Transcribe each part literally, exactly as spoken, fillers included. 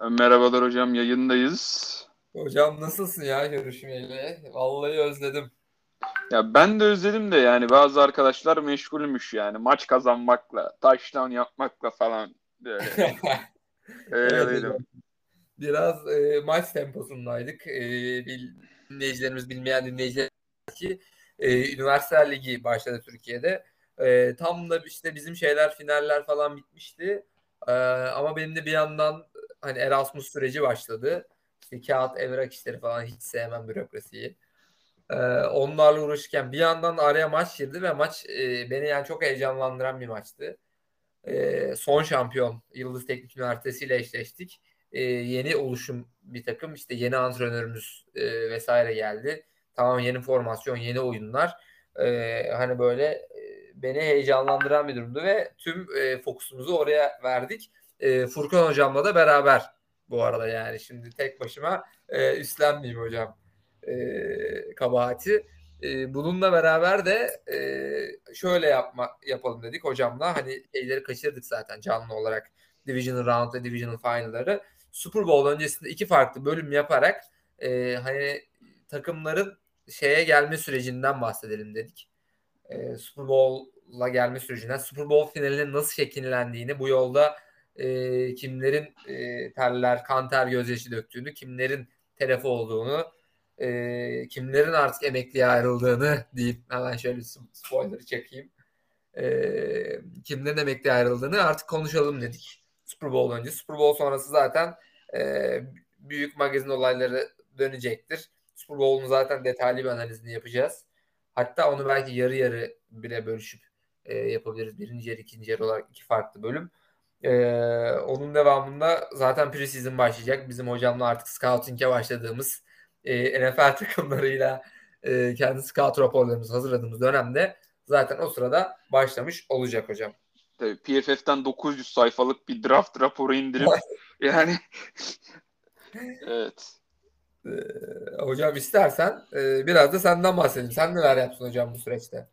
Merhabalar hocam, yayındayız. Hocam nasılsın ya görüşmeyle? Vallahi özledim. Ya ben de özledim de yani bazı arkadaşlar meşgulmüş yani maç kazanmakla, touchdown yapmakla falan. Böyle. Evet, biraz e, maç temposundaydık. E, dinleyicilerimiz, bilmeyen dinleyiciler ki e, Üniversiter Ligi başladı Türkiye'de. E, tam da işte bizim şeyler, finaller falan bitmişti. E, ama benim de bir yandan hani Erasmus süreci başladı. İşte kağıt, evrak işleri falan, hiç sevmem bürokrasiyi. E, onlarla uğraşırken bir yandan araya maç girdi ve maç e, beni yani çok heyecanlandıran bir maçtı. E, son şampiyon Yıldız Teknik Üniversitesi ile eşleştik. E, yeni oluşum bir takım, işte yeni antrenörümüz e, vesaire geldi. Tamam, yeni formasyon, yeni oyunlar. E, hani böyle beni heyecanlandıran bir durumdu ve tüm e, fokusumuzu oraya verdik. E, Furkan hocamla da beraber bu arada, yani şimdi tek başıma e, üstlenmeyeyim hocam e, kabahati. E, bununla beraber de e, şöyle yapma yapalım dedik hocamla. Hani şeyleri kaçırdık zaten canlı olarak, Division Round ve Division Final'ları. Super Bowl öncesinde iki farklı bölüm yaparak e, hani takımların şeye gelme sürecinden bahsedelim dedik. E, Super Bowl'a gelme sürecinden, Super Bowl finalinin nasıl şekillendiğini, bu yolda e, kimlerin e, terler, kan ter, gözyaşı döktüğünü, kimlerin telefon olduğunu, e, kimlerin artık emekliye ayrıldığını deyip hemen şöyle spoiler çekeyim. E, kimlerin emekliye ayrıldığını artık konuşalım dedik. Super Bowl önce. Super Bowl sonrası zaten e, büyük magazin olayları dönecektir. Super Bowl'un zaten detaylı bir analizini yapacağız. Hatta onu belki yarı yarı bile bölüşüp e, yapabiliriz. Birinci yarı, ikinci yarı olarak iki farklı bölüm. E, onun devamında zaten pre-season başlayacak. Bizim hocamla artık scouting'e başladığımız e, N F L takımlarıyla e, kendi scout raporlarımızı hazırladığımız dönemde zaten o sırada başlamış olacak hocam. Tabii P F F'den dokuz yüz sayfalık bir draft raporu indirip yani evet. Ee, hocam istersen e, biraz da senden bahsedelim. Sen neler yapsın hocam bu süreçte?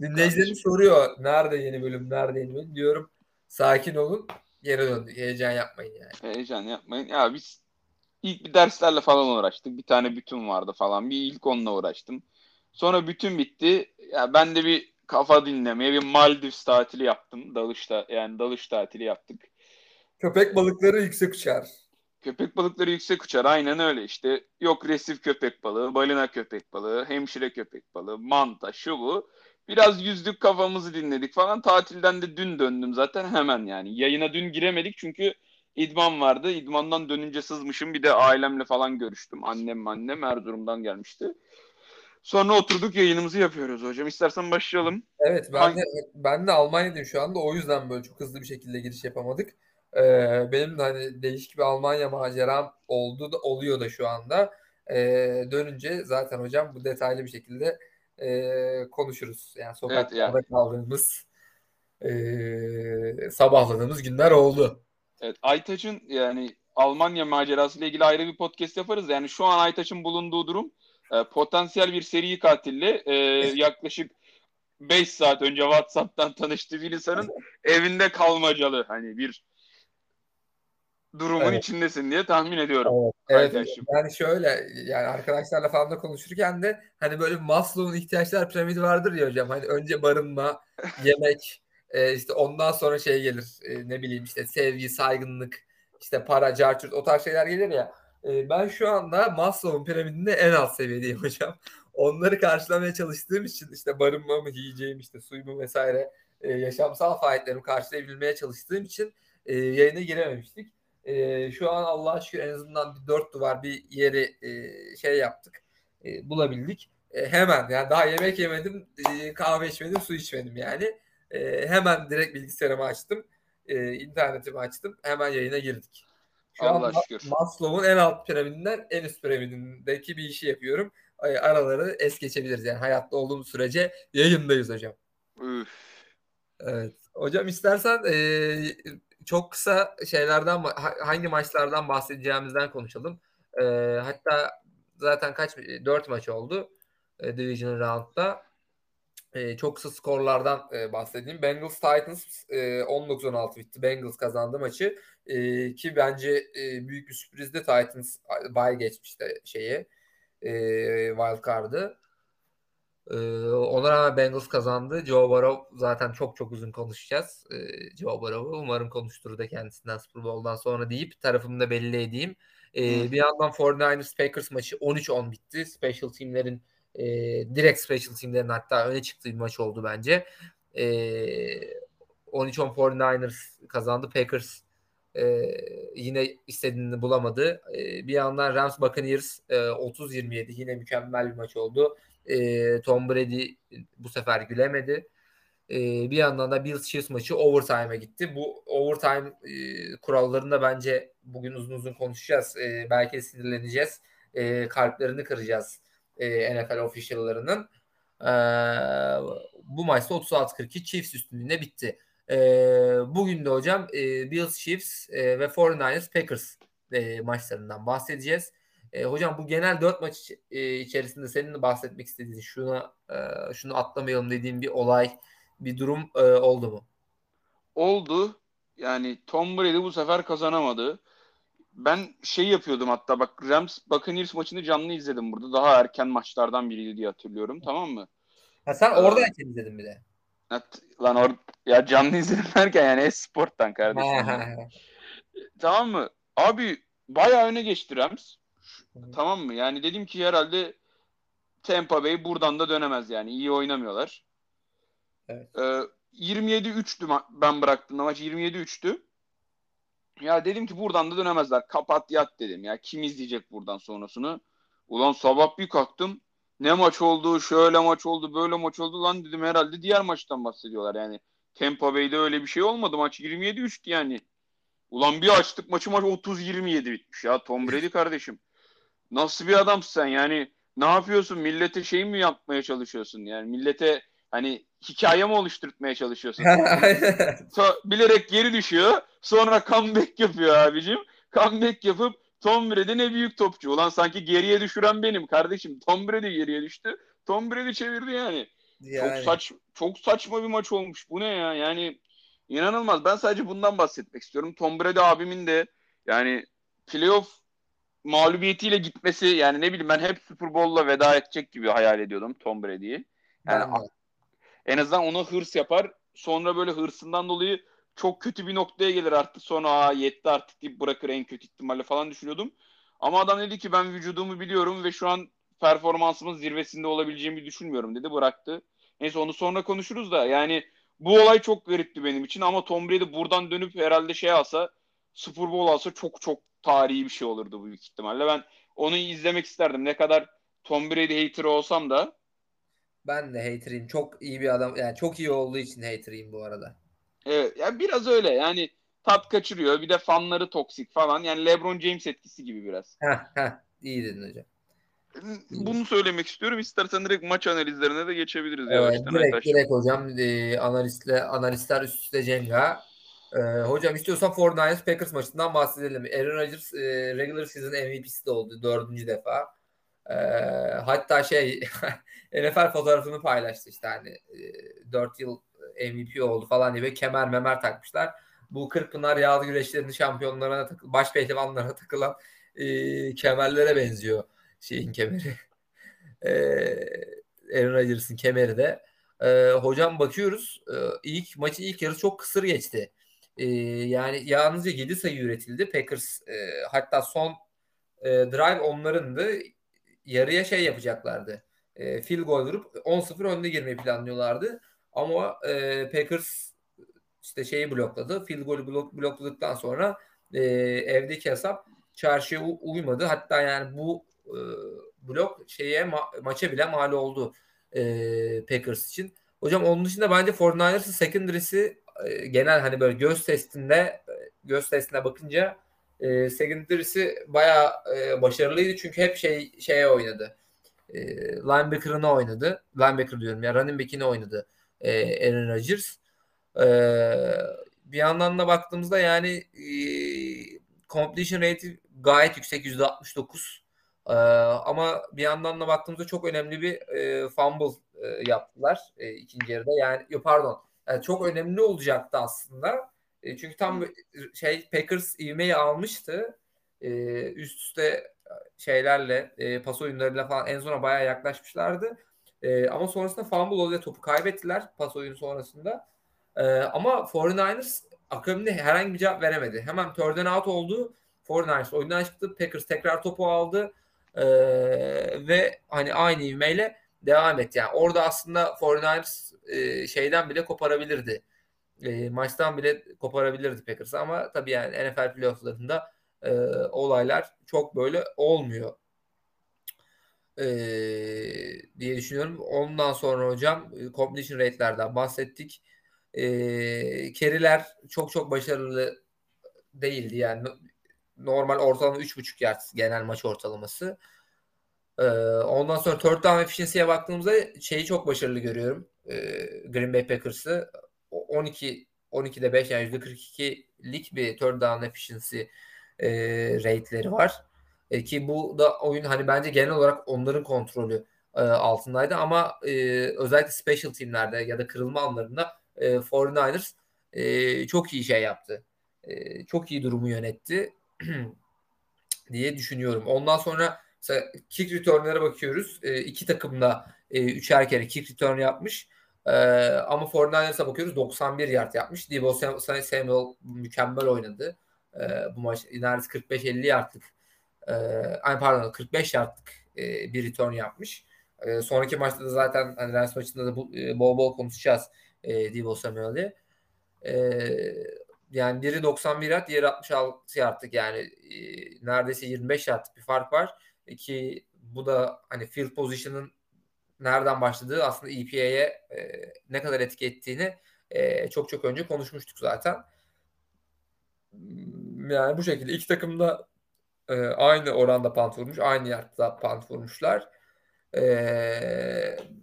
Dinleyicilerim soruyor. Nerede yeni bölüm? Nerede yeni bölüm? Diyorum sakin olun. Geri döndük. Heyecan yapmayın yani. Heyecan yapmayın. Ya biz ilk bir derslerle falan uğraştık. Bir tane bütün vardı falan. Bir ilk onunla uğraştım. Sonra bütün bitti. Ya ben de bir kafa dinlemeye bir Maldiv tatili yaptım. Dalış ta- yani dalış tatili yaptık. Köpek balıkları yüksek uçar. Köpek balıkları yüksek uçar. Aynen öyle işte. Yok resif köpek balığı, balina köpek balığı, hemşire köpek balığı, manta, şu bu. Biraz yüzdük, kafamızı dinledik falan. Tatilden de dün döndüm zaten hemen yani. Yayına dün giremedik çünkü idman vardı. İdmandan dönünce sızmışım. Bir de ailemle falan görüştüm. Annem annem Erzurum'dan gelmişti. Sonra oturduk, yayınımızı yapıyoruz hocam. İstersen başlayalım. Evet, ben Hangi... de ben de Almanya'dayım şu anda. O yüzden böyle çok hızlı bir şekilde giriş yapamadık. Ee, benim de hani değişik bir Almanya maceram oldu da oluyor da şu anda. Ee, dönünce zaten hocam bu detaylı bir şekilde e, konuşuruz. Yani sokakta evet, yani. kaldığımız e, sabahladığımız günler oldu. Evet, Aytaç'ın yani Almanya macerası ile ilgili ayrı bir podcast yaparız. Yani şu an Aytaç'ın bulunduğu durum potansiyel bir seri katille e, yaklaşık beş saat önce WhatsApp'tan tanıştığı bir insanın evinde kalmacalı hani bir durumun evet. içindesin diye tahmin ediyorum. Evet. evet yani şöyle yani arkadaşlarla falan da konuşurken de hani böyle Maslow'un ihtiyaçlar piramidi vardır ya hocam. Hani önce barınma, yemek, e, işte ondan sonra şey gelir. E, ne bileyim işte sevgi, saygınlık, işte para, carçurt, o tarz şeyler gelir ya. Ben şu anda Maslow'un piramidinde en alt seviyedeyim hocam. Onları karşılamaya çalıştığım için işte barınmamı, yiyeceğim, işte suyumu vesaire yaşamsal faaliyetlerimi karşılayabilmeye çalıştığım için yayına girememiştik. Şu an Allah'a şükür en azından bir dört duvar bir yeri şey yaptık, bulabildik. Hemen yani daha yemek yemedim, kahve içmedim, su içmedim yani. Hemen direkt bilgisayarımı açtım, internetimi açtım, hemen yayına girdik. Şu an Maslow'un en alt piramidinden en üst piramidindeki bir işi yapıyorum. Araları es geçebiliriz. Yani hayatta olduğum sürece yayındayız hocam. Üf. Evet. Hocam istersen e, çok kısa şeylerden, hangi maçlardan bahsedeceğimizden konuşalım. E, hatta zaten kaç dört maç oldu e, Division Round'da. Ee, çok kısa skorlardan e, bahsedeyim. Bengals Titans e, on dokuz on altı bitti. Bengals kazandı maçı. E, ki bence e, büyük bir sürprizdi. Titans bye geçmişti şeye. E, wild card'ı. E, ona rağmen Bengals kazandı. Joe Burrow zaten çok çok uzun konuşacağız. E, Joe Burrow'u umarım konuşturur da kendisinden Super Bowl'dan sonra deyip tarafımı da belli edeyim. E, hmm. Bir yandan kırk dokuzers Packers maçı on üç on bitti. Special teamlerin E, direkt special teamlerin hatta öne çıktığı bir maç oldu bence. E, on üç on kırk dokuzers kazandı. Packers e, yine istediğini bulamadı. E, bir yandan Rams Buccaneers e, otuz yirmi yedi yine mükemmel bir maç oldu. E, Tom Brady bu sefer gülemedi. E, bir yandan da Bills Chiefs maçı overtime'a gitti. Bu overtime e, kurallarında bence bugün uzun uzun konuşacağız. E, belki sinirleneceğiz. E, kalplerini kıracağız N F L official'larının. Ee, bu maçta otuz altı kırk iki Chiefs üstünlüğüne bitti. Ee, bugün de hocam e, Bills, Chiefs e, ve kırk dokuzers Packers e, maçlarından bahsedeceğiz. E, hocam bu genel dört maç e, içerisinde senin bahsetmek istediğin, şuna e, şunu atlamayalım dediğin bir olay, bir durum e, oldu mu? Oldu. Yani Tom Brady bu sefer kazanamadı. Ben şey yapıyordum hatta, bak Rams Buccaneers maçını canlı izledim burada. Daha erken maçlardan biriydi diye hatırlıyorum, tamam mı? Ha sen orada ee, erken izledin bir de. Lan or ya canlı izledim derken yani e-sporttan kardeşim. Tamam mı? Abi bayağı öne geçti Rams. Tamam mı? Yani dedim ki herhalde Tampa Bay buradan da dönemez yani. İyi oynamıyorlar. Evet. Ee, yirmi yedi üçtü ma- ben bıraktığımda maç yirmi yedi üçtü. Ya dedim ki buradan da dönemezler. Kapat yat dedim ya. Kim izleyecek buradan sonrasını? Ulan sabah bir kalktım. Ne maç oldu? Şöyle maç oldu. Böyle maç oldu. Lan dedim herhalde diğer maçtan bahsediyorlar. Yani Tampa Bay'de öyle bir şey olmadı. Maç yirmi yedi üçtü yani. Ulan bir açtık maçı, maç otuz yirmi yedi bitmiş ya. Tom Brady kardeşim. Nasıl bir adamsın sen? Yani ne yapıyorsun? Millete şey mi yapmaya çalışıyorsun? Yani millete hani hikaye mi oluşturtmaya çalışıyorsun? So- bilerek geri düşüyor. Sonra comeback yapıyor abicim. Comeback yapıp Tom Brady ne büyük topçu. Ulan sanki geriye düşüren benim kardeşim. Tom Brady geriye düştü. Tom Brady çevirdi yani. yani. Çok saç, çok saçma bir maç olmuş. Bu ne ya? Yani inanılmaz. Ben sadece bundan bahsetmek istiyorum. Tom Brady abimin de yani playoff mağlubiyetiyle gitmesi, yani ne bileyim ben hep Super Bowl'la veda edecek gibi hayal ediyordum Tom Brady'yi. Yani ben... en azından ona hırs yapar. Sonra böyle hırsından dolayı çok kötü bir noktaya gelir artık. Sonra aa yetti artık deyip bırakır en kötü ihtimalle falan düşünüyordum. Ama adam dedi ki ben vücudumu biliyorum ve şu an performansımın zirvesinde olabileceğimi düşünmüyorum dedi, bıraktı. Neyse onu sonra konuşuruz da yani bu olay çok garipti benim için. Ama Tom Brady buradan dönüp herhalde şey alsa, Super Bowl alsa çok çok tarihi bir şey olurdu büyük ihtimalle. Ben onu izlemek isterdim. Ne kadar Tom Brady hater'ı olsam da. Ben de hater'ıyım. Çok iyi bir adam. Yani çok iyi olduğu için hater'ıyım bu arada. Evet. Yani biraz öyle. Yani tat kaçırıyor. Bir de fanları toksik falan. Yani LeBron James etkisi gibi biraz. Heh heh. İyi dedin hocam. Bunu söylemek istiyorum. İstersen direkt maç analizlerine de geçebiliriz. Evet, yavaştan. Direkt Aytaş. direkt hocam. E, analistle, analistler üst üste cenga. E, hocam istiyorsan kırk dokuzers Packers maçından bahsedelim. Aaron Rodgers e, regular season M V P'si de oldu. Dördüncü defa. E, hatta şey N F L fotoğrafını paylaştı işte hani. E, dört yıl M V P oldu falan diye kemer memer takmışlar. Bu Kırkpınar yağlı güreşlerinin şampiyonlarına, takı- baş pehlivanlara takılan e, kemerlere benziyor şeyin kemeri. E, Aaron Rodgers'ın kemeri de. E, hocam bakıyoruz e, ilk maçın ilk yarısı çok kısır geçti. E, yani yalnızca yedi sayı üretildi. Packers e, hatta son e, drive onlarındı. Yarıya şey yapacaklardı. E, field goal vurup on sıfır önde girmeyi planlıyorlardı. Ama e, Packers işte şeyi blokladı. Field golü blok, blokladıktan sonra e, evdeki hesap çarşıya u- uymadı. Hatta yani bu e, blok şeye ma- maça bile mal oldu e, Packers için. Hocam onun dışında bence kırk dokuzers'ın secondary'si e, genel hani böyle göz testinde göz testine bakınca e, secondary'si bayağı e, başarılıydı. Çünkü hep şey şeye oynadı. E, linebacker'ını oynadı. Linebacker diyorum ya, running back'ini oynadı. Ee, Aaron Rodgers. Ee, bir yandan da baktığımızda yani e, completion rate gayet yüksek, yüzde altmış dokuz. Ee, ama bir yandan da baktığımızda çok önemli bir e, fumble e, yaptılar e, ikinci yarıda. Yani pardon, yani çok önemli olacaktı aslında. E, çünkü tam şey Packers ivmeyi almıştı. E, üst üste şeylerle, e, pas oyunlarıyla falan en sona bayağı yaklaşmışlardı. E, ama sonrasında fumble oldu ve topu kaybettiler pas oyunu sonrasında. E, ama kırk dokuzlar akabinde herhangi bir cevap veremedi. Hemen third and out oldu. kırk dokuzlar oyundan çıktı. Packers tekrar topu aldı. Ee, ve hani aynı ivmeyle devam etti. Yani orada aslında kırk dokuzlar e, şeyden bile koparabilirdi. E, maçtan bile koparabilirdi Packers, ama tabii yani N F L playofflarında e, olaylar çok böyle olmuyor e, diye düşünüyorum. Ondan sonra hocam completion rate'lerden bahsettik. E, Carry'ler çok çok başarılı değildi yani. Normal ortalama üç buçuk yard genel maç ortalaması. Ee, ondan sonra third down efficiency'ye baktığımızda şeyi çok başarılı görüyorum. Ee, Green Bay Packers'ı on iki on ikide beş, yani yüzde kırk ikilik bir third down efficiency e, rate'leri var. E, ki bu da oyun hani bence genel olarak onların kontrolü e, altındaydı, ama e, özellikle special team'lerde ya da kırılma anlarında e, kırk dokuzlar e, çok iyi şey yaptı. E, çok iyi durumu yönetti diye düşünüyorum. Ondan sonra kick return'lere bakıyoruz. E, iki takım da e, üçer kere kick return yapmış. E, ama kırk dokuzlar'a bakıyoruz. doksan bir yard yapmış. Debo Samuel mükemmel oynadı. E, bu maç neredeyse kırk beş elli yardlık e, pardon kırk beş yardlık e, bir return yapmış. E, sonraki maçta da zaten hani Rams maçında da bu, e, bol bol konuşacağız e, Debo Samuel'i. Eee Yani biri doksan bir yard, diğeri altmış altı yardlık, yani e, neredeyse yirmi beş yardlık bir fark var. E ki bu da hani field position'ın nereden başladığı aslında E P A'ye e, ne kadar etki ettiğini e, çok çok önce konuşmuştuk zaten. Yani bu şekilde iki takım da e, aynı oranda punt vurmuş, aynı yardta punt vurmuşlar. E,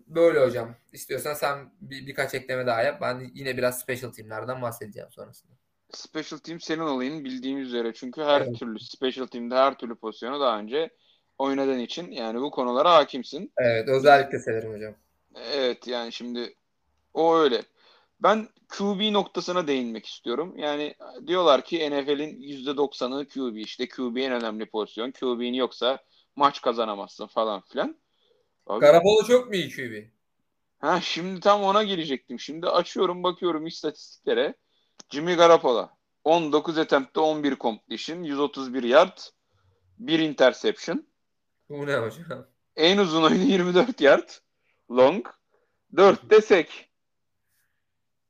böyle hocam, istiyorsan sen bir, birkaç ekleme daha yap. Ben yine biraz special team'lerden bahsedeceğim sonrasında. Special team senin olayın bildiğim üzere. Çünkü her evet. türlü special team'de her türlü pozisyonu daha önce oynadığın için yani bu konulara hakimsin. Evet, özellikle severim hocam. Evet, yani şimdi o öyle. Ben Q B noktasına değinmek istiyorum. Yani diyorlar ki N F L'in yüzde doksanı Q B. İşte Q B en önemli pozisyon. Q B'nin yoksa maç kazanamazsın falan filan. Garoppolo çok mu iyi Q B? Ha, şimdi tam ona gelecektim. Şimdi açıyorum, bakıyorum istatistiklere. Jimmy Garoppolo on dokuz attempt'te on bir completion, yüz otuz bir yard, bir interception. Bu ne hocam? En uzun oyunu yirmi dört yard, long, dört de sek.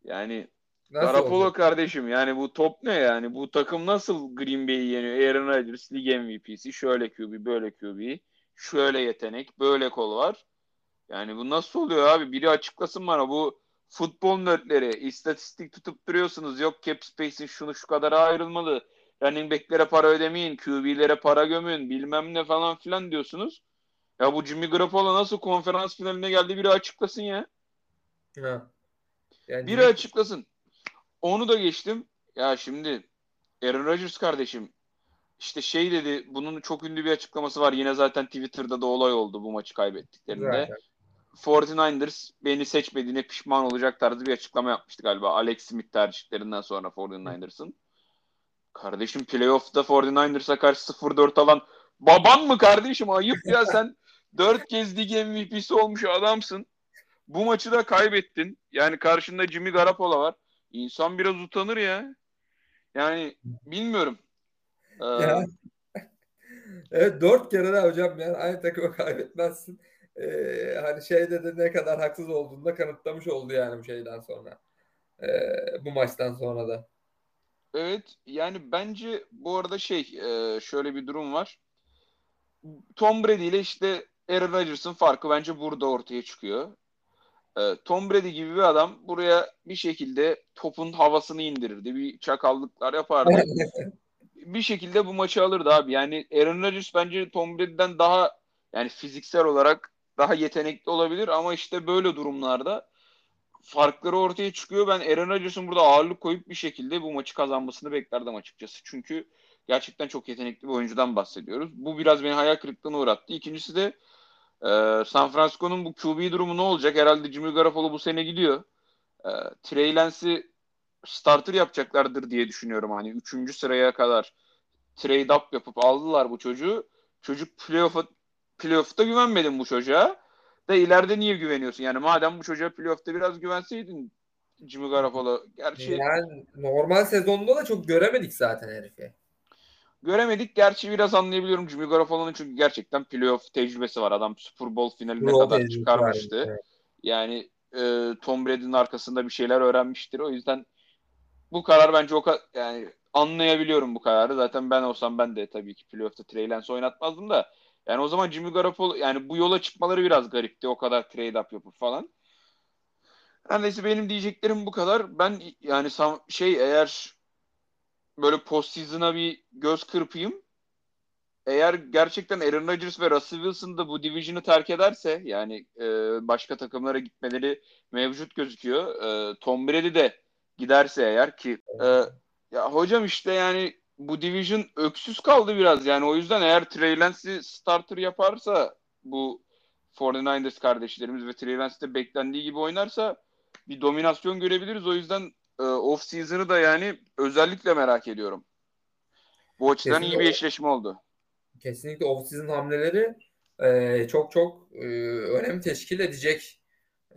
Yani nasıl Garoppolo oldu kardeşim? Yani bu top ne yani? Bu takım nasıl Green Bay'i yeniyor? Aaron Rodgers lig M V P'si, şöyle Q B, böyle Q B, şöyle yetenek, böyle kol var. Yani bu nasıl oluyor abi? Biri açıklasın bana bu. Futbol nerdleri istatistik tutup duruyorsunuz. Yok cap space'in şunu şu kadara ayrılmalı. Running back'lere para ödemeyin. Q B'lere para gömün. Bilmem ne falan filan diyorsunuz. Ya bu Jimmy Garoppolo nasıl konferans finaline geldi? Biri açıklasın ya. Ya. Yani biri açıklasın. Onu da geçtim. Ya şimdi Aaron Rodgers kardeşim işte şey dedi. Bunun çok ünlü bir açıklaması var. Yine zaten Twitter'da da olay oldu bu maçı kaybettiklerinde. Zaten. kırk dokuzlar beni seçmediğine pişman olacak tarzı bir açıklama yapmıştı galiba. Alex Smith tercihlerinden sonra kırk dokuzlar'ın. Kardeşim playoff'ta kırk dokuzlar'a karşı sıfır dört alan baban mı kardeşim? Ayıp ya, sen dört kez lig M V P'si olmuş adamsın. Bu maçı da kaybettin. Yani karşında Jimmy Garoppolo var. İnsan biraz utanır ya. Yani bilmiyorum. Ee... Ya. Evet, dört kere de hocam yani aynı takıma kaybetmezsin. Ee, hani şeyde de ne kadar haksız olduğunu da kanıtlamış oldu yani bu şeyden sonra. Ee, bu maçtan sonra da. Evet, yani bence bu arada şey şöyle bir durum var. Tom Brady ile işte Aaron Rodgers'ın farkı bence burada ortaya çıkıyor. Ee, Tom Brady gibi bir adam buraya bir şekilde topun havasını indirirdi. Bir çakallıklar yapardı. Bir şekilde bu maçı alırdı abi. Yani Aaron Rodgers bence Tom Brady'den daha yani fiziksel olarak daha yetenekli olabilir ama işte böyle durumlarda farkları ortaya çıkıyor. Ben Aaron Rodgers'ın burada ağırlık koyup bir şekilde bu maçı kazanmasını beklerdim açıkçası. Çünkü gerçekten çok yetenekli bir oyuncudan bahsediyoruz. Bu biraz beni hayal kırıklığına uğrattı. İkincisi de e, San Francisco'nun bu Q B durumu ne olacak? Herhalde Jimmy Garoppolo bu sene gidiyor. E, Trey Lance'i starter yapacaklardır diye düşünüyorum. Hani üçüncü sıraya kadar trade up yapıp aldılar bu çocuğu. Çocuk playoff'a playoff'ta güvenmedin bu çocuğa. Da ileride niye güveniyorsun? Yani madem bu çocuğa playoff'ta biraz güvenseydin Jimmy Garoppolo. Gerçi yani normal sezonda da çok göremedik zaten herifi. Göremedik. Gerçi biraz anlayabiliyorum Jimmy Garoppolo'nun, çünkü gerçekten playoff tecrübesi var. Adam Super Bowl finaline Pro kadar çıkarmıştı. Var, evet. Yani e, Tom Brady'nin arkasında bir şeyler öğrenmiştir. O yüzden bu karar bence o kadar, yani anlayabiliyorum bu kararı. Zaten ben olsam ben de tabii ki playoff'ta Trey Lance oynatmazdım da. Yani o zaman Jimmy Garoppolo, yani bu yola çıkmaları biraz garipti. O kadar trade up yapıp falan. Yani neyse, benim diyeceklerim bu kadar. Ben yani şey, eğer böyle postseason'a bir göz kırpayım. Eğer gerçekten Aaron Rodgers ve Russell Wilson da bu division'ı terk ederse, yani e, başka takımlara gitmeleri mevcut gözüküyor. E, Tom Brady de giderse eğer ki e, ya hocam işte yani bu division öksüz kaldı biraz. Yani o yüzden eğer Trey Lance'i starter yaparsa bu kırk dokuzlar kardeşlerimiz ve Trey Lance de beklendiği gibi oynarsa bir dominasyon görebiliriz. O yüzden e, off season'ı da yani özellikle merak ediyorum. Bu açıdan kesinlikle, iyi bir eşleşme oldu. Kesinlikle off season hamleleri e, çok çok e, önem teşkil edecek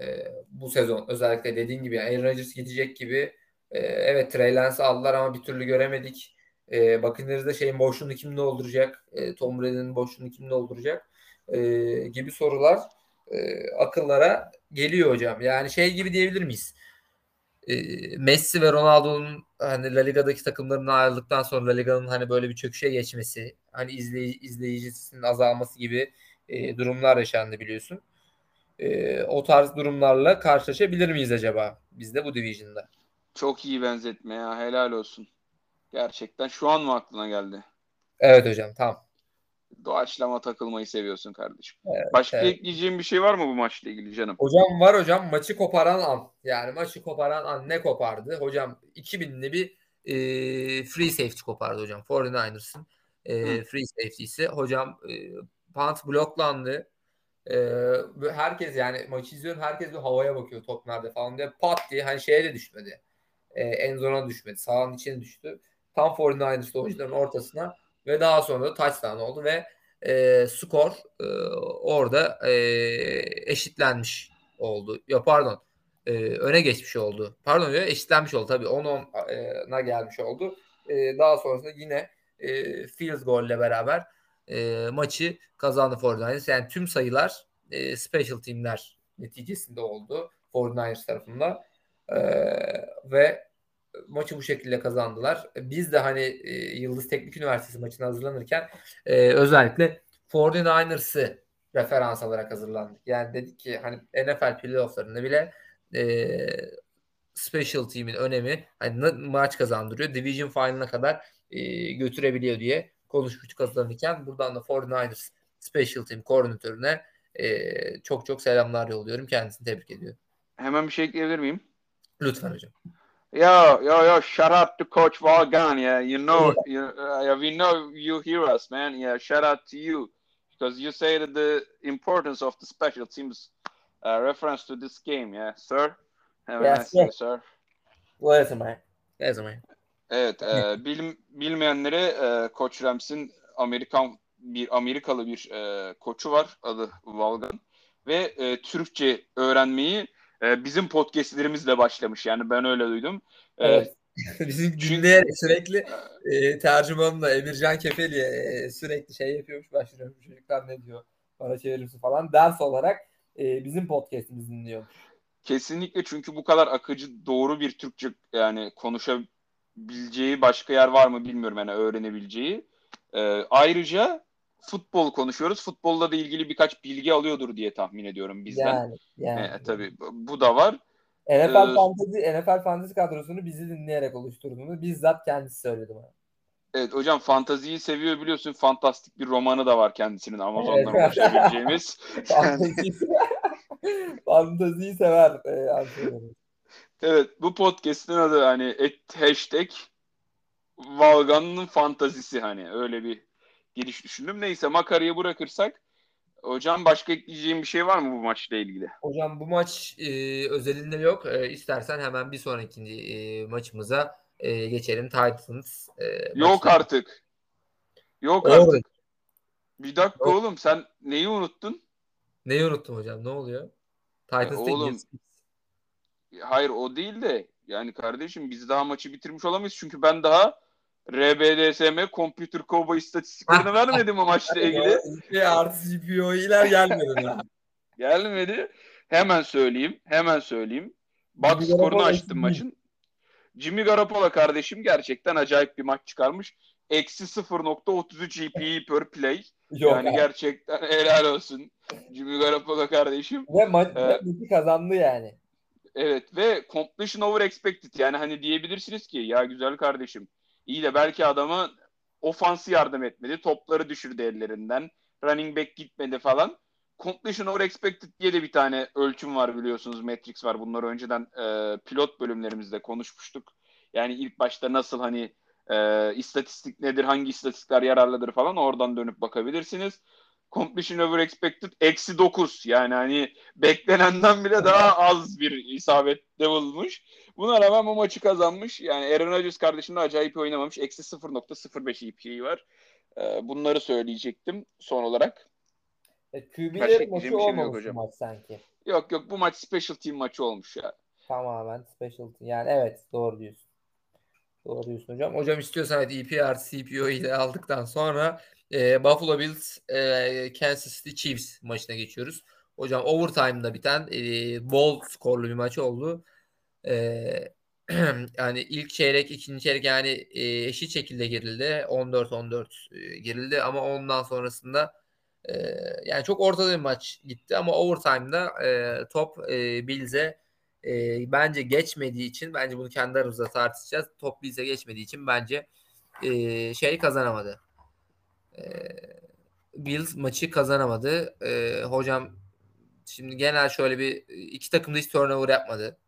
e, bu sezon. Özellikle dediğin gibi yani Aaron Rodgers gidecek gibi. E, evet Trey Lance'i aldılar ama bir türlü göremedik. E, Bakınlarız da şeyin boşluğunu kim dolduracak, e, Tom Brady'nin boşluğunu kim dolduracak e, gibi sorular e, akıllara geliyor hocam. Yani şey gibi diyebilir miyiz? E, Messi ve Ronaldo'nun hani La Liga'daki takımlarından ayrıldıktan sonra La Liga'nın hani böyle bir çöküşe geçmesi, hani izleyici, izleyicisinin azalması gibi e, durumlar yaşandı biliyorsun. E, o tarz durumlarla karşılaşabilir miyiz acaba biz de bu division'da? Çok iyi benzetme ya, helal olsun. Gerçekten şu an mı aklına geldi? Evet hocam, tamam. Doğaçlama takılmayı seviyorsun kardeşim. Evet, başka evet. Ekleyeceğim bir şey var mı bu maçla ilgili canım? Hocam var hocam. Maçı koparan an. Yani maçı koparan an ne kopardı? Hocam iki binli bir e, free safety kopardı hocam. kırk dokuzların e, free safety'si. Hocam e, punt bloklandı. E, herkes yani maçı izliyorum. Herkes bir havaya bakıyor top nerede falan diye. Pat diye hani şeye de düşmedi. E, en zona düşmedi. Sağın içine düştü. Tam kırk dokuzlar'da oyuncuların ortasına ve daha sonra da touchdown oldu ve e, skor e, orada e, eşitlenmiş oldu. Ya pardon e, öne geçmiş oldu. Pardon ya eşitlenmiş oldu tabii. on ona gelmiş oldu. E, daha sonrasında yine e, field goal ile beraber e, maçı kazandı kırk dokuzlar. Yani tüm sayılar e, special teamler neticesinde oldu kırk dokuzlar tarafından. E, ve maçı bu şekilde kazandılar. Biz de hani e, Yıldız Teknik Üniversitesi maçına hazırlanırken e, özellikle kırk dokuzlar'ı referans alarak hazırlandık. Yani dedik ki hani N F L playofflarında bile e, special team'in önemi hani maç kazandırıyor. Division finalına kadar e, götürebiliyor diye konuşmuştuk hazırlanırken. Buradan da kırk dokuzlar special team koordinatörüne e, çok çok selamlar yolluyorum. Kendisini tebrik ediyorum. Hemen bir şey ekleyebilir miyim? Lütfen hocam. Yo, yo, yo, shout out to Coach Walgun. Yeah, you know, you, uh, we know you hear us, man. Yeah, shout out to you because you say that the importance of the special teams uh, reference to this game. Yeah, sir. Have a nice day, sir. Listen, man. Listen, man. Evet, e, bilim, bilmeyenlere e, Coach Ramsey'in Amerikan bir Amerikalı bir e, koçu var, adı Walgun ve e, Türkçe öğrenmeyi bizim podcastlerimizle başlamış. Yani ben öyle duydum. Evet. Ee, bizim cümleye sürekli e, tercümanla Emircan Kefeli e, sürekli şey yapıyormuş, başlıyormuş. Çocuklar ne diyor? Para çevirirsin falan. Ders olarak e, bizim podcastimizi dinliyor. Kesinlikle, çünkü bu kadar akıcı doğru bir Türkçe yani konuşabileceği başka yer var mı bilmiyorum. Yani öğrenebileceği. E, ayrıca futbol konuşuyoruz. Futbolla da ilgili birkaç bilgi alıyordur diye tahmin ediyorum bizden. Yani, yani. E, tabii bu da var. N F L ee, Fantasy, N F L Fantasy kadrosunu bizi dinleyerek oluşturduğunu bizzat kendisi söyledi bana. Evet hocam, fantaziyi seviyor biliyorsun. Fantastik bir romanı da var kendisinin. Amazon'dan evet. Ulaşabileceğimiz. Fantaziyi sever. Ee, evet, bu podcast'ın adı hani et, hashtag Walgun'un fantazisi hani. Öyle bir giriş düşündüm. Neyse makarayı bırakırsak. Hocam başka ekleyeceğim bir şey var mı bu maçla ilgili? Hocam bu maç e, özelinde yok. E, istersen hemen bir sonraki e, maçımıza e, geçelim. Titans. E, yok maçla. artık. Yok Olur. artık. Bir dakika Olur. oğlum sen neyi unuttun? Neyi unuttum hocam? Ne oluyor? Titans oğlum. Hayır o değil de yani kardeşim biz daha maçı bitirmiş olamayız. Çünkü ben daha R B D S M Computer Cowboy istatistiklerini vermedim o maçla ilgili. C P O E'ler gelmedi. Gelmedi. Hemen söyleyeyim. Hemen söyleyeyim. Bak skorunu açtım maçın. Jimmy Garoppolo kardeşim gerçekten acayip bir maç çıkarmış. Eksi sıfır nokta otuz üç E P A per play. Yok yani abi. Gerçekten helal olsun. Jimmy Garoppolo kardeşim. Ve maç ee, kazandı yani. Evet ve completion over expected. Yani hani diyebilirsiniz ki ya güzel kardeşim. İyi de belki adamı ofansı yardım etmedi. Topları düşürdü ellerinden. Running back gitmedi falan. Completion over expected diye de bir tane ölçüm var biliyorsunuz. Matrix var. Bunları önceden e, pilot bölümlerimizde konuşmuştuk. Yani ilk başta nasıl hani e, istatistik nedir, hangi istatistikler yararlıdır falan oradan dönüp bakabilirsiniz. Completion over expected eksi dokuz. Yani hani beklenenden bile daha az bir isabette bulmuş. Buna rağmen bu maçı kazanmış. Yani Aaron Rodgers kardeşimle acayip oynamamış. Eksi sıfır nokta sıfır beş E P A'yı var. Ee, bunları söyleyecektim son olarak. E, Q B'lerin maçı olmamış bu maç sanki. Yok yok bu maç special team maçı olmuş ya. Tamamen special team. Yani evet doğru diyorsun. Doğru diyorsun hocam. Hocam istiyorsan hadi E P R, C P O E'yi de aldıktan sonra e, Buffalo Bills, e, Kansas City Chiefs maçına geçiyoruz. Hocam overtime'da biten e, bol skorlu bir maç oldu. Ee, yani ilk çeyrek, ikinci çeyrek yani e, eşit şekilde girildi. on dört on dört e, girildi ama ondan sonrasında e, yani çok ortada bir maç gitti ama overtime'da e, top e, Bills'e e, bence geçmediği için bence bunu kendi aramızda tartışacağız. Top Bills'e geçmediği için bence e, şey kazanamadı. E, Bills maçı kazanamadı. E, hocam şimdi genel şöyle bir iki takım da hiç turnover yapmadı.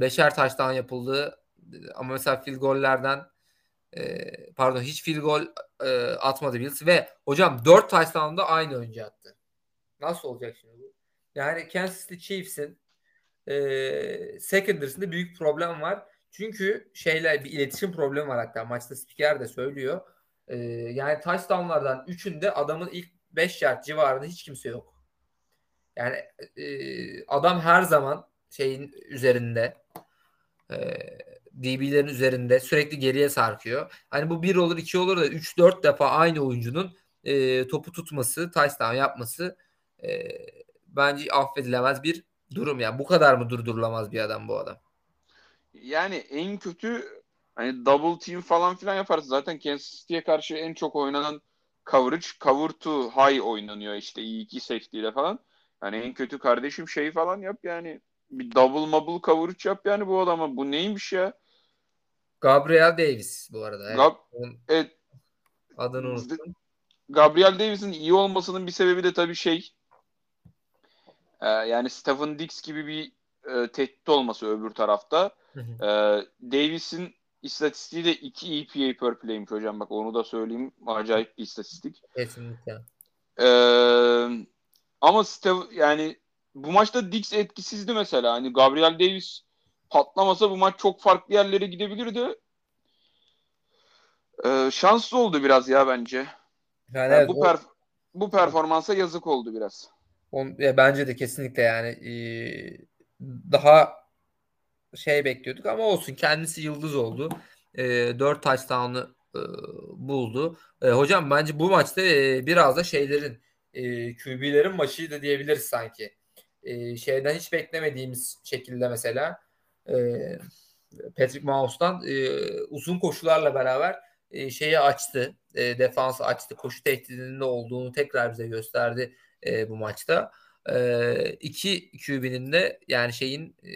Beşer taştan yapıldı ama mesela field gollerden pardon hiç field gol atmadı Bills ve hocam dört taştan da aynı oyuncu attı. Nasıl olacak şimdi bu? Yani Kansas City Chiefs'in e, secondary'sinde büyük problem var. Çünkü şeyler bir iletişim problemi var hatta maçta spiker de söylüyor. E, yani taştanlardan üçünde adamın ilk beş yard civarında hiç kimse yok. Yani e, adam her zaman şeyin üzerinde e, D B'lerin üzerinde sürekli geriye sarkıyor. Hani bu bir olur iki olur da üç dört defa aynı oyuncunun e, topu tutması, touchdown yapması e, bence affedilemez bir durum. Yani bu kadar mı durdurulamaz bir adam bu adam? Yani en kötü hani double team falan filan yaparız. Zaten Kansas City'ye karşı en çok oynanan coverage, cover to high oynanıyor işte iki safety ile falan. Yani en kötü kardeşim şey falan yap yani bir double mabul coverage yap yani bu adama. Bu neymiş ya? Gabriel Davis bu arada. Evet. Gab- evet. Adını unuttum. Gabriel Davis'in iyi olmasının bir sebebi de tabii şey e, yani Stefon Diggs gibi bir e, tehdit olması öbür tarafta. e, Davis'in istatistiği de iki E P A per play'miş hocam. Bak onu da söyleyeyim. Acayip bir istatistik. Kesinlikle. E, ama Stefon yani bu maçta Diggs etkisizdi mesela. Hani Gabriel Davis patlamasa bu maç çok farklı yerlere gidebilirdi. Ee, şanslı oldu biraz ya bence. Yani yani evet, bu, o... perf- bu performansa yazık oldu biraz. On, ya bence de kesinlikle yani e, daha şey bekliyorduk ama olsun. Kendisi yıldız oldu. E, dört touchdown'ı e, buldu. E, hocam bence bu maçta e, biraz da şeylerin e, Q B'lerin maçıydı diyebiliriz sanki. Ee, şeyden hiç beklemediğimiz şekilde mesela e, Patrick Mahomes'tan e, uzun koşularla beraber e, şeyi açtı. E, defansı açtı. Koşu tehdidinin de olduğunu tekrar bize gösterdi e, bu maçta. E, iki Q B'nin de yani şeyin e,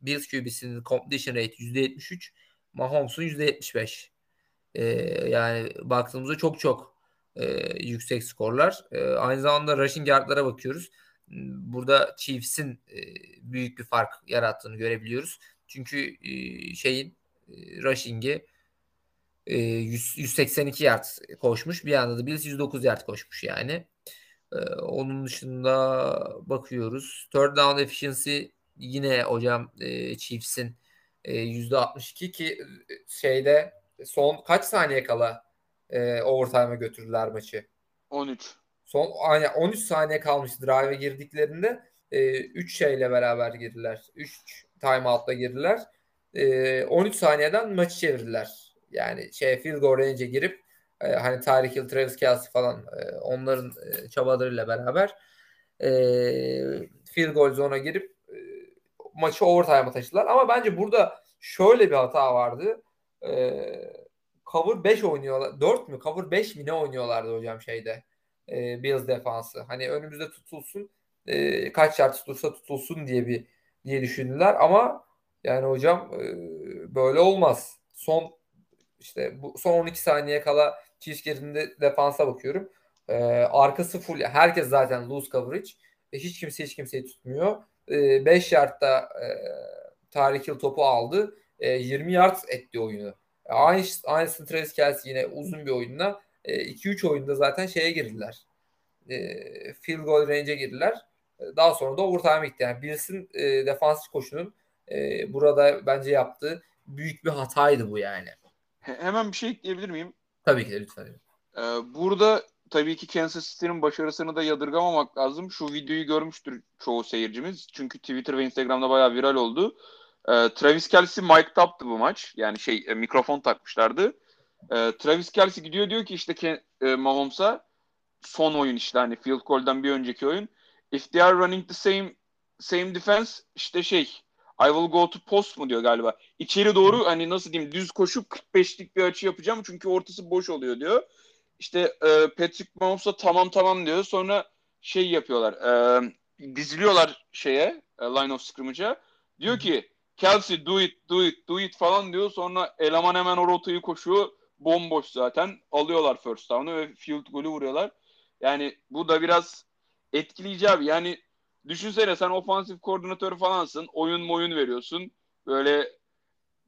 Bills Q B'sinin completion rate yüzde yetmiş üç, Mahomes'un yüzde yetmiş beş. E, yani baktığımızda çok çok e, yüksek skorlar. E, aynı zamanda rushing yardlara bakıyoruz. Burada Chiefs'in büyük bir fark yarattığını görebiliyoruz. Çünkü şeyin rushing'i e, yüz, yüz seksen iki yard koşmuş. Bir anda da Bills yüz dokuz yard koşmuş yani. E, onun dışında bakıyoruz. Third down efficiency yine hocam e, Chiefs'in e, yüzde altmış iki ki şeyde son kaç saniye kala e, overtime'a götürdüler maçı? on üç. Son yani on üç saniye kalmış drive'e girdiklerinde üç e, şeyle beraber girdiler. üç timeout'la girdiler. E, on üç saniyeden maçı çevirdiler. Yani şey field goal range'e girip e, hani Tyreek Hill, Travis Kelce falan e, onların e, çabalarıyla beraber e, field goal zone'a girip e, maçı overtime'a taşıdılar. Ama bence burada şöyle bir hata vardı. E, cover beş oynuyorlar. dört mü? Cover beş mi ne oynuyorlardı hocam şeyde? E, Bills defansı. Hani önümüzde tutulsun e, kaç yard tutulsa tutulsun diye bir diye düşündüler ama yani hocam e, böyle olmaz. Son işte bu son on iki saniye kala Chiefs girdiğinde defansa bakıyorum. E, arkası full. Herkes zaten loose coverage. E, hiç kimse hiç kimseyi tutmuyor. beş e, yardta e, Tyreek Hill topu aldı. E, yirmi yard etti oyunu. E, aynı aynısını Travis Kelce yine uzun bir oyunla iki üç oyunda zaten şeye girdiler. E, field goal range'e girdiler. Daha sonra da overtime gitti. Yani Bills'in e, defansif koşunun e, burada bence yaptığı büyük bir hataydı bu yani. Hemen bir şey ekleyebilir miyim? Tabii ki de lütfen. Ee, burada tabii ki Kansas City'nin başarısını da yadırgamamak lazım. Şu videoyu görmüştür çoğu seyircimiz. Çünkü Twitter ve Instagram'da bayağı viral oldu. Ee, Travis Kelce mic'd up'tı bu maç. Yani şey e, mikrofon takmışlardı. Ee, Travis Kelce gidiyor diyor ki işte e, Mahomes'a son oyun işte hani field goal'dan bir önceki oyun. If they are running the same same defense işte şey I will go to post mu diyor galiba. İçeri doğru hani nasıl diyeyim düz koşup kırk beşlik bir açı yapacağım çünkü ortası boş oluyor diyor. İşte e, Patrick Mahomes'a tamam tamam diyor. Sonra şey yapıyorlar. E, diziliyorlar şeye e, line of scrimmage'a. Diyor ki Kelce do it do it do it falan diyor. Sonra eleman hemen o rotayı koşuyor. Bomboş zaten. Alıyorlar first down'u ve field golü vuruyorlar. Yani bu da biraz etkileyici abi. Yani düşünsene sen ofansif koordinatörü falansın. Oyun moyun veriyorsun. Böyle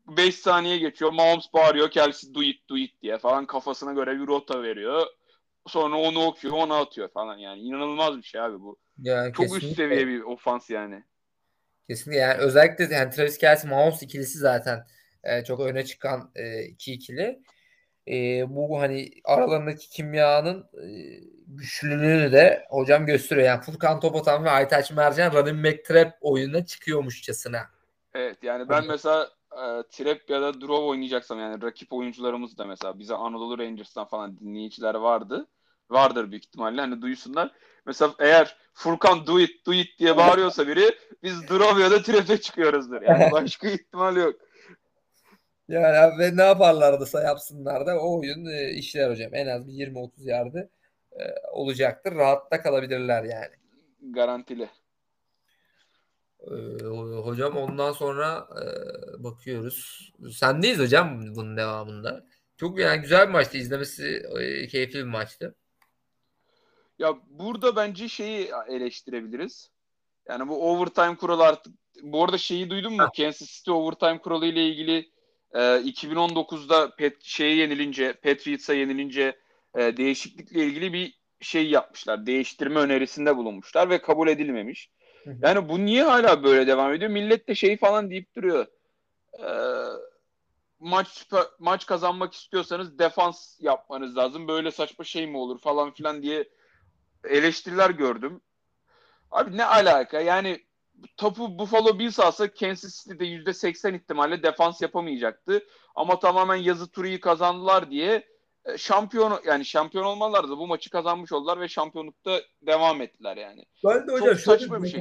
beş saniye geçiyor. Mahomes bağırıyor. Kelce do it do it diye falan kafasına göre bir rota veriyor. Sonra onu okuyor. Onu atıyor falan yani. İnanılmaz bir şey abi bu. Ya, çok kesinlikle üst seviye bir ofans yani. Kesinlikle yani. Özellikle yani Travis Kelce Mahomes ikilisi zaten ee, çok öne çıkan e, iki ikili. E, bu hani aralarındaki kimyanın e, güçlülüğünü de hocam gösteriyor. Yani Furkan Topatan ve Aytaç Mercan running back trap oyununa çıkıyormuşçasına. Evet yani ben mesela e, trap ya da drop oynayacaksam yani rakip oyuncularımız da mesela bize Anadolu Rangers'tan falan dinleyiciler vardı. Vardır büyük ihtimalle hani duysunlar. Mesela eğer Furkan do it do it diye bağırıyorsa biri biz drop ya da trap'e çıkıyoruzdur. Yani başka ihtimal yok. Yani ve ne yaparlardısa yapsınlar da o oyun e, işler hocam. En az bir yirmi otuz yardı e, olacaktır. Rahatta kalabilirler yani. Garantili. E, hocam ondan sonra e, bakıyoruz. Sendeyiz hocam bunun devamında. Çok yani güzel bir maçtı. İzlemesi e, keyifli bir maçtı. Ya burada bence şeyi eleştirebiliriz. Yani bu overtime kuralı artık. Bu arada şeyi duydun mu? Ha. Kansas City overtime kuralı ile ilgili iki bin on dokuzda pet, şeye yenilince, Patriots'a yenilince e, değişiklikle ilgili bir şey yapmışlar. Değiştirme önerisinde bulunmuşlar ve kabul edilmemiş. Yani bu niye hala böyle devam ediyor? Millet de şey falan deyip duruyor. E, maç maç kazanmak istiyorsanız defans yapmanız lazım. Böyle saçma şey mi olur falan filan diye eleştiriler gördüm. Abi ne alaka? Yani topu Buffalo Bills alsa Kansas City'de yüzde seksen ihtimalle defans yapamayacaktı. Ama tamamen yazı turu kazandılar diye şampiyon yani şampiyon olmalardı. Bu maçı kazanmış oldular ve şampiyonlukta devam ettiler yani. Ben de hocam çok saçma bir şey.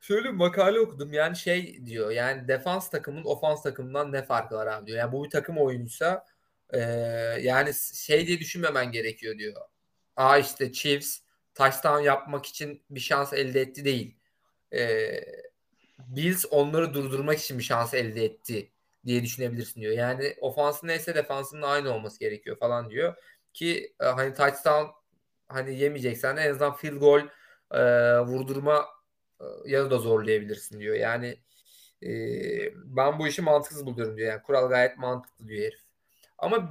Şöyle bir makale okudum. Yani şey diyor. Yani defans takımın ofans takımından ne farkı var abi diyor. Yani bu bir takım oyunuysa e, yani şey diye düşünmemen gerekiyor diyor. Aa işte Chiefs touchdown yapmak için bir şans elde etti değil. Ee, Bills onları durdurmak için bir şans elde etti diye düşünebilirsin diyor. Yani ofansı neyse defansının aynı olması gerekiyor falan diyor. Ki e, hani touchdown hani yemeyeceksen de en azından field goal e, vurdurma e, ya da zorlayabilirsin diyor. Yani e, ben bu işi mantıksız buluyorum diyor. Yani kural gayet mantıklı diyor herif. Ama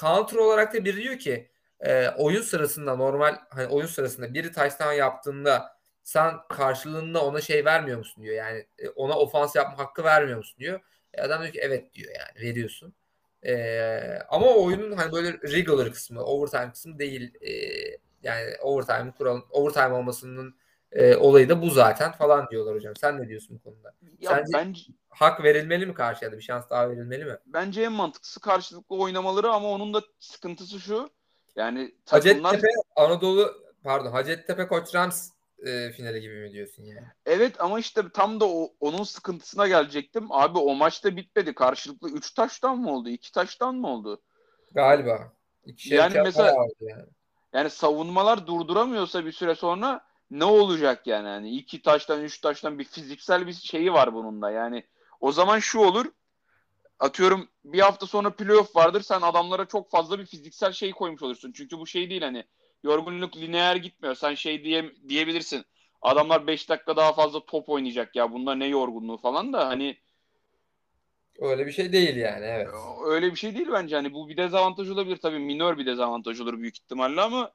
counter olarak da biri diyor ki e, oyun sırasında normal hani oyun sırasında biri touchdown yaptığında sen karşılığında ona şey vermiyor musun diyor. Yani ona ofans yapma hakkı vermiyor musun diyor. E, adam diyor ki evet diyor, yani veriyorsun. E, ama oyunun hani böyle regular kısmı, overtime kısmı değil. E, yani overtime kural, overtime olmasının e, olayı da bu zaten falan diyorlar hocam. Sen ne diyorsun bu konuda? Ya Sence bence... hak verilmeli mi karşıya da bir şans daha verilmeli mi? Bence en mantıklısı karşılıklı oynamaları, ama onun da sıkıntısı şu. Yani takımlar... Hacettepe Anadolu pardon Hacettepe Koç Rams e, finali gibi mi diyorsun yani? Evet, ama işte tam da o, onun sıkıntısına gelecektim. Abi o maçta bitmedi. Karşılıklı üç taştan mı oldu? iki taştan mı oldu? Galiba. İkişer yani mesela yani. Yani savunmalar durduramıyorsa bir süre sonra ne olacak yani? Yani iki taştan, üç taştan bir fiziksel bir şeyi var bunun da. Yani o zaman şu olur. Atıyorum bir hafta sonra playoff vardır. Sen adamlara çok fazla bir fiziksel şey koymuş olursun. Çünkü bu şey değil hani. Yorgunluk lineer gitmiyor. Sen şey diye, diyebilirsin. Adamlar beş dakika daha fazla top oynayacak ya. Bunlar ne yorgunluğu falan da hani. Öyle bir şey değil yani, evet. Öyle bir şey değil bence. Hani bu bir dezavantaj olabilir. Tabii minor bir dezavantaj olur büyük ihtimalle, ama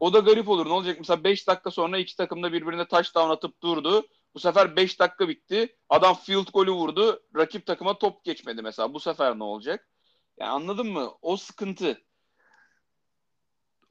o da garip olur. Ne olacak? Mesela beş dakika sonra iki takım da birbirine touchdown atıp durdu. Bu sefer beş dakika bitti. Adam field golü vurdu. Rakip takıma top geçmedi mesela. Bu sefer ne olacak? Yani anladın mı? O sıkıntı.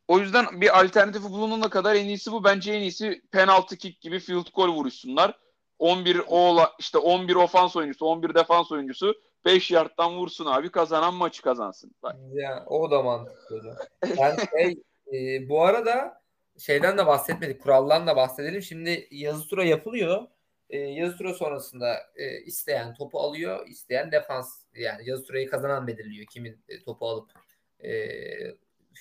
O yüzden bir alternatifi bulunana kadar en iyisi bu. Bence en iyisi penaltı kick gibi field goal vuruşsunlar. on bir o işte on bir ofans oyuncusu, on bir defans oyuncusu beş yardtan vursun abi. Kazanan maçı kazansın. Bak. Ya o da mantıklı. Yani şey, e, bu arada şeyden de bahsetmedik. Kuraldan da bahsedelim. Şimdi yazı tura yapılıyor. E, yazı tura sonrasında e, isteyen topu alıyor. İsteyen defans, yani yazı turayı kazanan belirliyor. Kimin e, topu alıp e,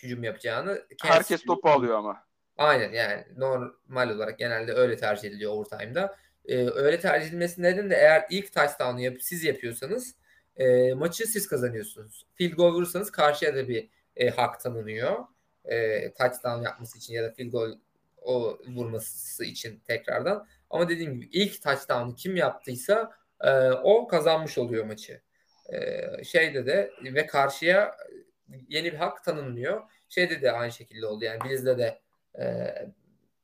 hücum yapacağını. Kendisi... Herkes topu alıyor ama. Aynen, yani normal olarak genelde öyle tercih ediliyor overtime'da. Ee, öyle tercih edilmesi nedeni de eğer ilk touchdown'u yap- siz yapıyorsanız e, maçı siz kazanıyorsunuz. Field goal vurursanız karşıya da bir e, hak tanınıyor. E, touchdown yapması için ya da field goal o vurması için tekrardan. Ama dediğim gibi ilk touchdown'u kim yaptıysa e, o kazanmış oluyor maçı. E, şeyde de ve karşıya yeni bir hak tanınmıyor. Şeyde de aynı şekilde oldu. Yani Bills'de de e,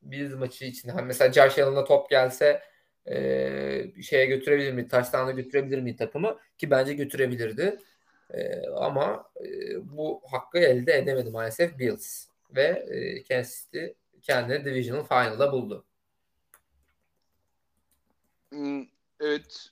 Bills maçı için mesela Josh Allen'a top gelse Ee, şeye götürebilir mi? Taştan'a götürebilir mi takımı? Ki bence götürebilirdi. Ee, ama e, bu hakkı elde edemedi maalesef Bills. Ve e, Kansas City kendini Divisional Final'da buldu. Evet.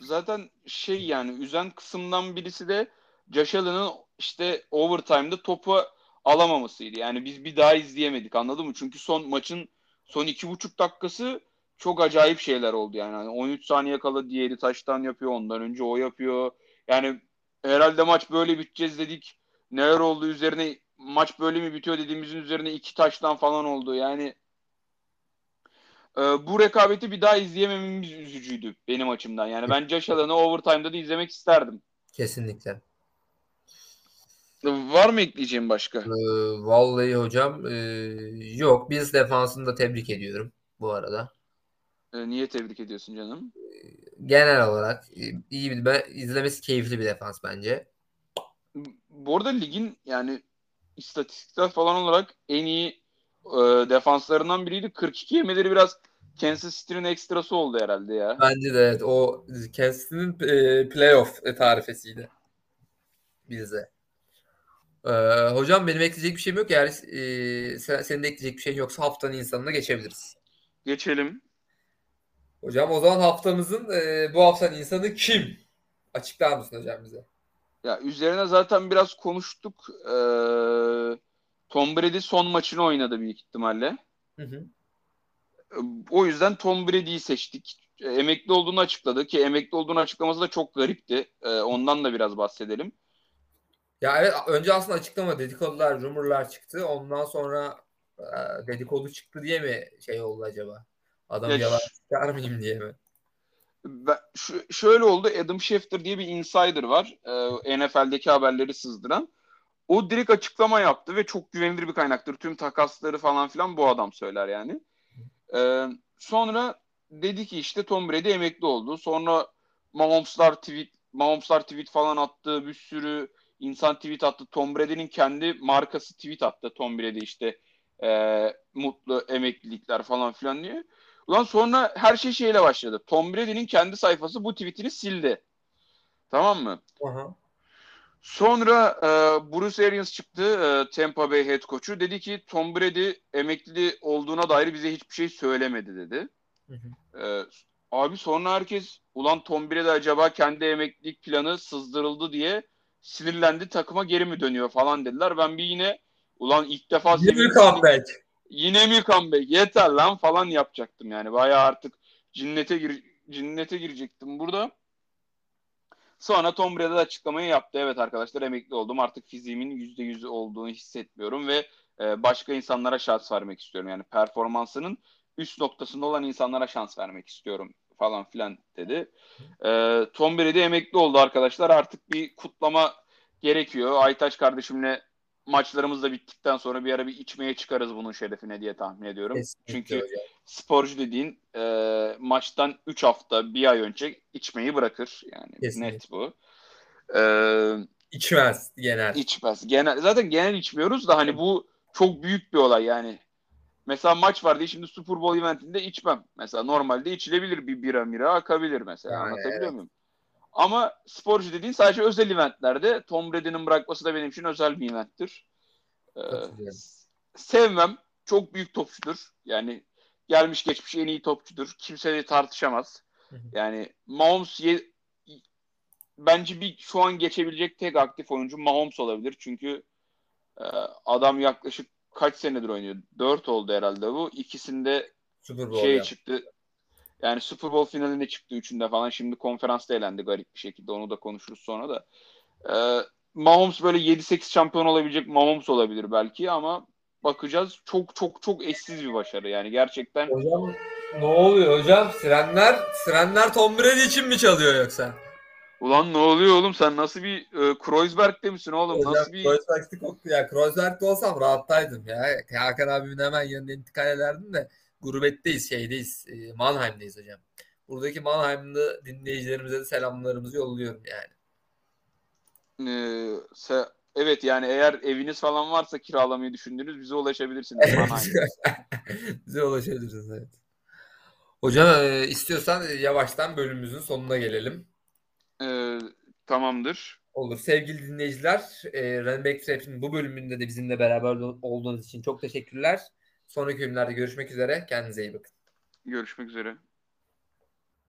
Zaten şey yani üzen kısımdan birisi de Josh Allen'ın işte overtime'da topu alamamasıydı. Yani biz bir daha izleyemedik, anladın mı? Çünkü son maçın son iki buçuk dakikası çok acayip şeyler oldu yani. Yani on üç saniye kala diğeri taştan yapıyor. Ondan önce o yapıyor. Yani herhalde maç böyle biteceğiz dedik. Neler oldu üzerine, maç böyle mi bitiyor dediğimizin üzerine iki taştan falan oldu. Yani e, bu rekabeti bir daha izleyemememiz üzücüydü benim açımdan. Yani ben Josh Allen'ı overtime'da da izlemek isterdim. Kesinlikle. Var mı ekleyeceğim başka? Ee, vallahi hocam e, yok. Biz defansını da tebrik ediyorum bu arada. Niye tebrik ediyorsun canım? Genel olarak iyi bir ben, izlemesi keyifli bir defans bence. Bu arada ligin yani istatistikler falan olarak en iyi e, defanslarından biriydi. kırk iki yemeleri biraz Kansas City'nin ekstrası oldu herhalde ya. Bence de evet. O Kansas City'nin e, playoff tarifesiydi bize. E, hocam benim ekleyecek bir şeyim yok. Eğer e, sen, senin de ekleyecek bir şeyin yoksa haftanın insanına geçebiliriz. Geçelim. Hocam o zaman haftamızın e, bu haftanın insanı kim? Açıklar mısın hocam bize? Ya üzerine zaten biraz konuştuk. Ee, Tom Brady son maçını oynadı büyük ihtimalle. Hı hı. O yüzden Tom Brady'yi seçtik. E, emekli olduğunu açıkladı ki emekli olduğunu açıklaması da çok garipti. E, ondan da biraz bahsedelim. Ya evet, önce aslında açıklama dedikodular, rumorlar çıktı. Ondan sonra e, dedikodu çıktı diye mi şey oldu acaba? Adam ya yalan çıkar mıyım diye mi? Ben, şu, şöyle oldu. Adam Schefter diye bir insider var. E, N F L'deki haberleri sızdıran. O direkt açıklama yaptı ve çok güvenilir bir kaynaktır. Tüm takasları falan filan bu adam söyler yani. E, sonra dedi ki işte Tom Brady emekli oldu. Sonra Mahomes'lar tweet, Mahomes'lar tweet falan attı. Bir sürü insan tweet attı. Tom Brady'nin kendi markası tweet attı. Tom Brady işte e, mutlu emeklilikler falan filan diyor. Ulan sonra her şey şeyle başladı. Tom Brady'nin kendi sayfası bu tweetini sildi. Tamam mı? Aha. Sonra e, Bruce Arians çıktı, e, Tampa Bay head coach'u. Dedi ki Tom Brady emekli olduğuna dair bize hiçbir şey söylemedi dedi. Hı hı. E, abi sonra herkes ulan Tom Brady acaba kendi emeklilik planı sızdırıldı diye sinirlendi, takıma geri mi dönüyor falan dediler. Ben bir yine ulan ilk defa yine comeback. Yine mi comeback? Yeter lan falan yapacaktım yani. Bayağı artık cinnete gir cinnete girecektim burada. Sonra Tom Brady açıklamayı yaptı. Evet arkadaşlar, emekli oldum. Artık fiziğimin yüzde yüz olduğunu hissetmiyorum ve başka insanlara şans vermek istiyorum. Yani performansının üst noktasında olan insanlara şans vermek istiyorum falan filan dedi. Tom Brady emekli oldu arkadaşlar. Artık bir kutlama gerekiyor. Aytaç kardeşimle maçlarımız da bittikten sonra bir ara bir içmeye çıkarız bunun şerefine diye tahmin ediyorum. Kesinlikle. Çünkü öyle. Sporcu dediğin e, maçtan üç hafta bir ay önce içmeyi bırakır. Yani kesinlikle. Net bu. E, içmez genel. İçmez. Genel, zaten genel içmiyoruz da hani bu çok büyük bir olay yani. Mesela maç var diye şimdi Super Bowl eventinde içmem. Mesela normalde içilebilir, bir bira mira akabilir mesela. Yani, anlatabiliyor evet. muyum? Ama sporcu dediğin sadece özel eventlerde. Tom Brady'nin bırakması da benim için özel bir eventtir. Ee, sevmem. Çok büyük topçudur. Yani gelmiş geçmiş en iyi topçudur. Kimse de tartışamaz. Hı hı. Yani Mahomes ye- bence bir şu an geçebilecek tek aktif oyuncu Mahomes olabilir. Çünkü e, adam yaklaşık kaç senedir oynuyor? dört oldu herhalde bu. İkisinde şey çıktı. Yani Super Bowl finaline çıktı üçünde falan. Şimdi konferansta elendi garip bir şekilde. Onu da konuşuruz sonra da. Ee, Mahomes böyle yedi sekiz şampiyon olabilecek Mahomes olabilir belki ama bakacağız. Çok çok çok eşsiz bir başarı. Yani gerçekten. Hocam ne oluyor hocam? Sirenler sirenler Tom Brady için mi çalıyor yoksa? Ulan ne oluyor oğlum? Sen nasıl bir e, Kreuzberg'de misin oğlum? Hocam, nasıl bir Kreuzberg'de koktu ya. Kreuzberg'de olsam rahattaydım ya. Hakan abimin hemen yanında intikal ederdim de. Gurbetteyiz, şeydeyiz, e, Mannheim'deyiz hocam. Buradaki Mannheim'de dinleyicilerimize de selamlarımızı yolluyorum yani. Ee, se- evet yani eğer eviniz falan varsa kiralamayı düşündüğünüz bize ulaşabilirsiniz. Bize ulaşabilirsiniz evet. Hocam e, istiyorsan yavaştan bölümümüzün sonuna gelelim. Ee, tamamdır. Olur. Sevgili dinleyiciler, e, Running Back Trap'in bu bölümünde de bizimle beraber olduğunuz için çok teşekkürler. Sonraki günlerde görüşmek üzere. Kendinize iyi bakın. Görüşmek üzere.